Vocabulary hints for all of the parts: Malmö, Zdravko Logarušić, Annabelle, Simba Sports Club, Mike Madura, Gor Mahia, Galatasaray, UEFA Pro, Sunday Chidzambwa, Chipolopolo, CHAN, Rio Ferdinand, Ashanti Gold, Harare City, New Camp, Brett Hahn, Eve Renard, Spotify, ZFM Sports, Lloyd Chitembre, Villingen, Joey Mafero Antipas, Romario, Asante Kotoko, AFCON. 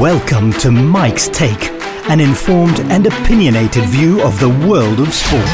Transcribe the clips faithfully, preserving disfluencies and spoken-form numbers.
Welcome to Mike's Take, an informed and opinionated view of the world of sport.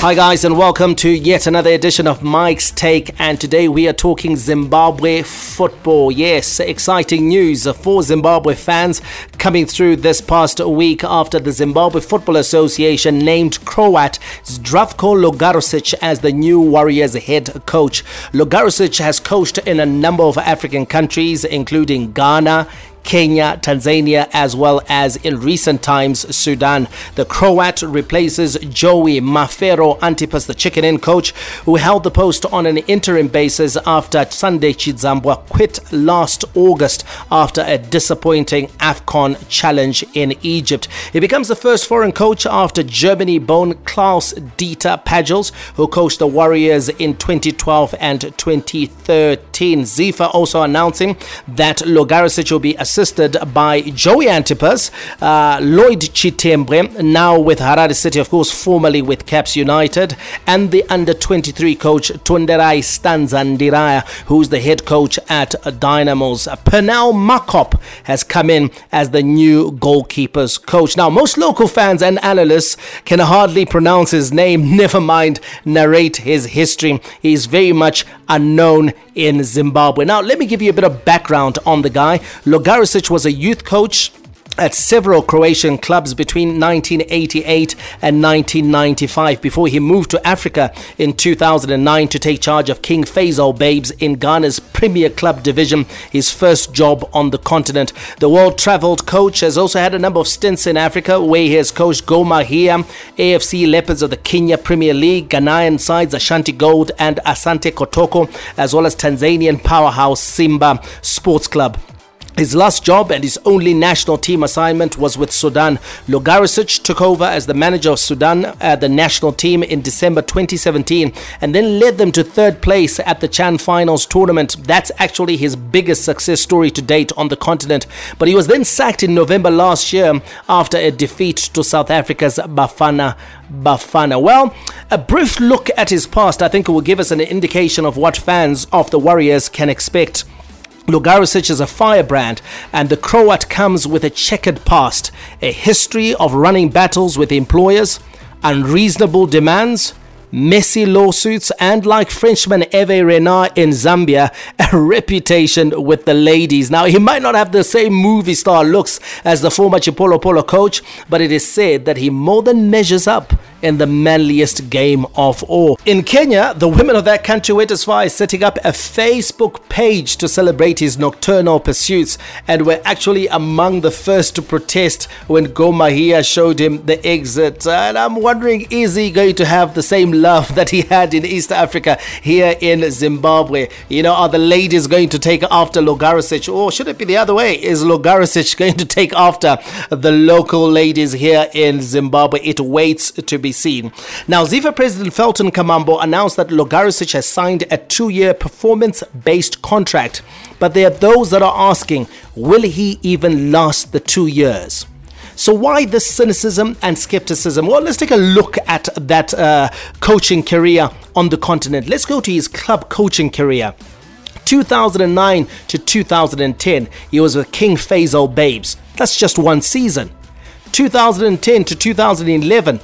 Hi guys, and welcome to yet another edition of Mike's Take, and today we are talking Zimbabwe football. Yes, exciting news for Zimbabwe fans coming through this past week after the Zimbabwe Football Association named Croat Zdravko Logarušić as the new Warriors head coach. Logarušić has coached in a number of African countries, including Ghana, Kenya, Tanzania, as well as in recent times Sudan. The Croat replaces Joey Mafero Antipas, the chicken-in coach, who held the post on an interim basis after Sunday Chidzambwa quit last August after a disappointing AFCON challenge in Egypt. He becomes the first foreign coach after Germany born Klaus Dieter Pagels, who coached the Warriors in twenty twelve and twenty thirteen. Z I F A also announcing that Logarušić will be a assisted by Joey Antipas, uh, Lloyd Chitembre, now with Harare City, of course, formerly with Caps United, and the under twenty-three coach Tundirai Stanzandiraya, who's the head coach at Dynamos. Pernal Makop has come in as the new goalkeepers coach. Now, most local fans and analysts can hardly pronounce his name, never mind narrate his history. He's very much unknown in Zimbabwe. Now, let me give you a bit of background on the guy. Logarušić was a youth coach at several Croatian clubs between nineteen eighty-eight and nineteen ninety-five before he moved to Africa in two thousand nine to take charge of King Faisal Babes in Ghana's Premier Club division, his first job on the continent. The world-travelled coach has also had a number of stints in Africa where he has coached Gor Mahia, A F C Leopards of the Kenya Premier League, Ghanaian sides Ashanti Gold and Asante Kotoko, as well as Tanzanian powerhouse Simba Sports Club. His last job and his only national team assignment was with Sudan. Logarušić took over as the manager of Sudan at the national team in December twenty seventeen and then led them to third place at the CHAN Finals tournament. That's actually his biggest success story to date on the continent. But he was then sacked in November last year after a defeat to South Africa's Bafana Bafana. Well, a brief look at his past, I think, it will give us an indication of what fans of the Warriors can expect. Logarušić is a firebrand, and the Croat comes with a checkered past, a history of running battles with employers, unreasonable demands, messy lawsuits, and, like Frenchman Eve Renard in Zambia, a reputation with the ladies. Now, he might not have the same movie star looks as the former Chipolopolo coach, but it is said that he more than measures up in the manliest game of all. In Kenya, the women of that country went as far as setting up a Facebook page to celebrate his nocturnal pursuits and were actually among the first to protest when Gor Mahia showed him the exit. And I'm wondering, is he going to have the same love that he had in East Africa here in Zimbabwe? You know, are the ladies going to take after Logarušić, or should it be the other way? Is Logarušić going to take after the local ladies here in Zimbabwe? It waits to be seen. Now, Z I F A President Felton Kamambo announced that Logarušić has signed a two-year performance-based contract, but there are those that are asking, will he even last the two years? So why this cynicism and skepticism? Well, let's take a look at that uh, coaching career on the continent. Let's go to his club coaching career. two thousand nine to two thousand ten, he was with King Faisal Babes. That's just one season. two thousand ten to two thousand eleven,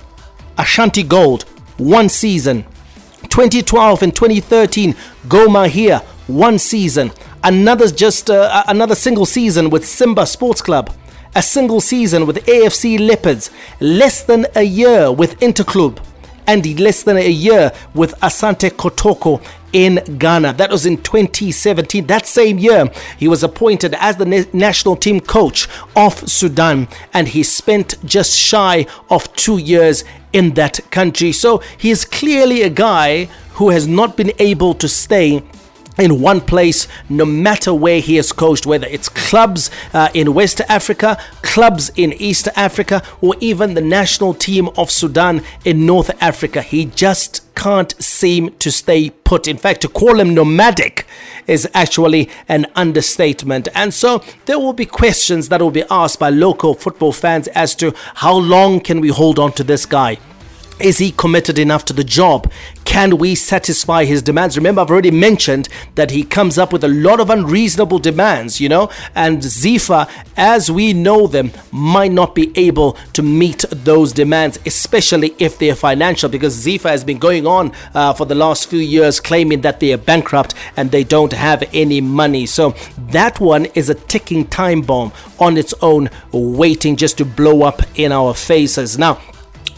Ashanti Gold, one season. twenty twelve and twenty thirteen, Gor Mahia, one season. Another just uh, another single season with Simba Sports Club. A single season with A F C Leopards. Less than a year with Interclub. And less than a year with Asante Kotoko in Ghana. That was in twenty seventeen. That same year, he was appointed as the na- national team coach of Sudan, and he spent just shy of two years in that country. So he is clearly a guy who has not been able to stay in one place, no matter where he has coached, whether it's clubs uh, in West Africa, clubs in East Africa, or even the national team of Sudan in North Africa. He just can't seem to stay put. In fact, to call him nomadic is actually an understatement. And so there will be questions that will be asked by local football fans as to how long can we hold on to this guy. Is he committed enough to the job? Can we satisfy his demands? Remember, I've already mentioned that he comes up with a lot of unreasonable demands, you know, and Zifa, as we know them, might not be able to meet those demands, especially if they're financial, because Zifa has been going on uh, for the last few years claiming that they are bankrupt and they don't have any money. So that one is a ticking time bomb on its own, waiting just to blow up in our faces. Now,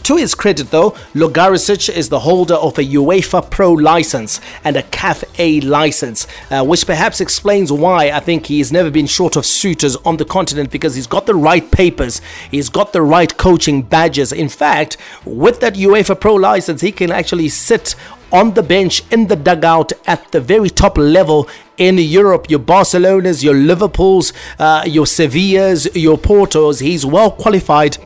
to his credit though, Logarušić is the holder of a UEFA Pro license and a C A F A license, uh, which perhaps explains why I think he's never been short of suitors on the continent, because he's got the right papers, he's got the right coaching badges. In fact, with that UEFA Pro license, he can actually sit on the bench, in the dugout, at the very top level in Europe. Your Barcelonas, your Liverpools, uh, your Sevillas, your Portos, he's well qualified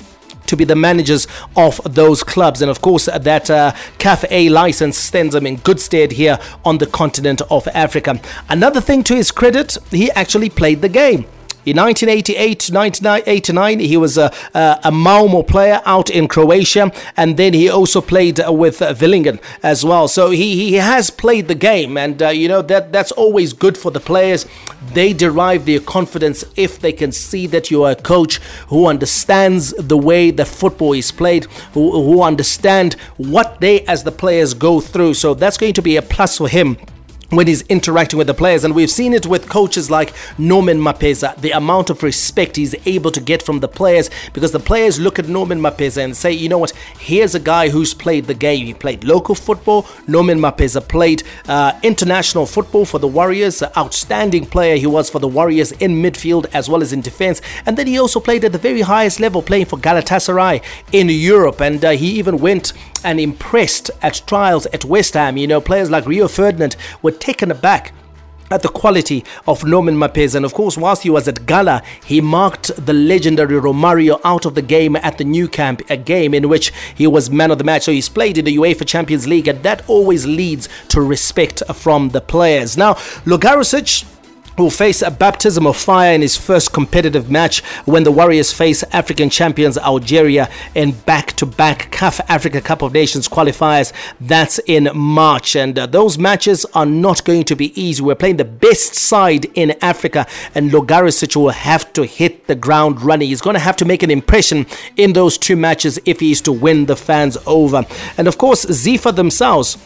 to be the managers of those clubs. And of course, that uh, C A F A license stands him in good stead here on the continent of Africa. Another thing to his credit, he actually played the game. In nineteen eighty-eight to nineteen eighty-nine, he was a, a, a Malmö player out in Croatia, and then he also played with Villingen as well. So he, he has played the game, and uh, you know that that's always good for the players. They derive their confidence if they can see that you are a coach who understands the way that football is played, who, who understand what they as the players go through. So that's going to be a plus for him when he's interacting with the players. And we've seen it with coaches like Norman Mapeza, the amount of respect he's able to get from the players, because the players look at Norman Mapeza and say, you know what, here's a guy who's played the game. He played local football. Norman Mapeza played uh, international football for the Warriors. Outstanding player he was for the Warriors in midfield as well as in defense. And then he also played at the very highest level, playing for Galatasaray in Europe. And uh, he even went and impressed at trials at West Ham. You know, players like Rio Ferdinand were taken aback at the quality of Norman Mapeza. And of course, whilst he was at Gala, he marked the legendary Romario out of the game at the New Camp, a game in which he was man of the match. So he's played in the UEFA Champions League, and that always leads to respect from the players. Now, Logarušić will face a baptism of fire in his first competitive match when the Warriors face African champions Algeria in back-to-back C A F Africa Cup of Nations qualifiers. That's in March, and uh, those matches are not going to be easy. We're playing the best side in Africa, and Logarušić will have to hit the ground running. He's going to have to make an impression in those two matches if he is to win the fans over. And of course, Zifa themselves,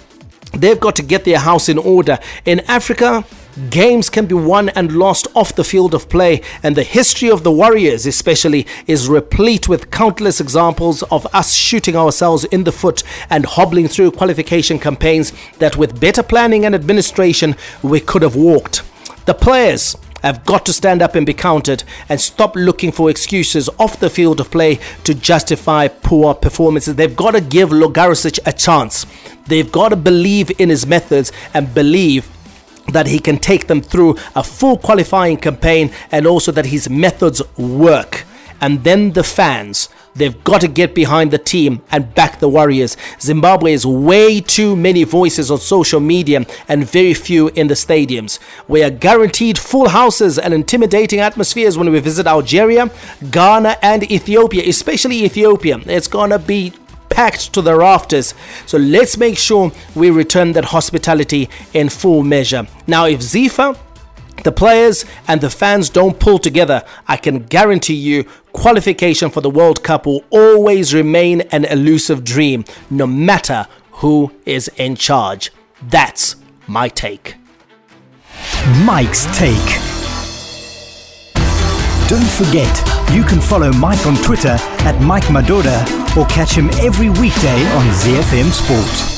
they've got to get their house in order. In Africa, games can be won and lost off the field of play, and the history of the Warriors especially is replete with countless examples of us shooting ourselves in the foot and hobbling through qualification campaigns that with better planning and administration we could have walked. The players have got to stand up and be counted and stop looking for excuses off the field of play to justify poor performances. They've got to give Logarušić a chance. They've got to believe in his methods and believe that he can take them through a full qualifying campaign, and also that his methods work. And then the fans, they've got to get behind the team and back the Warriors. Zimbabwe is way too many voices on social media and very few in the stadiums. We are guaranteed full houses and intimidating atmospheres when we visit Algeria, Ghana and Ethiopia, especially Ethiopia. It's gonna be packed to the rafters. So let's make sure we return that hospitality in full measure. Now, if Zifa, the players and the fans don't pull together, I can guarantee you qualification for the World Cup will always remain an elusive dream, no matter who is in charge. That's my take. Mike's Take. Don't forget, you can follow Mike on Twitter at Mike Madura, or catch him every weekday on Z F M Sports.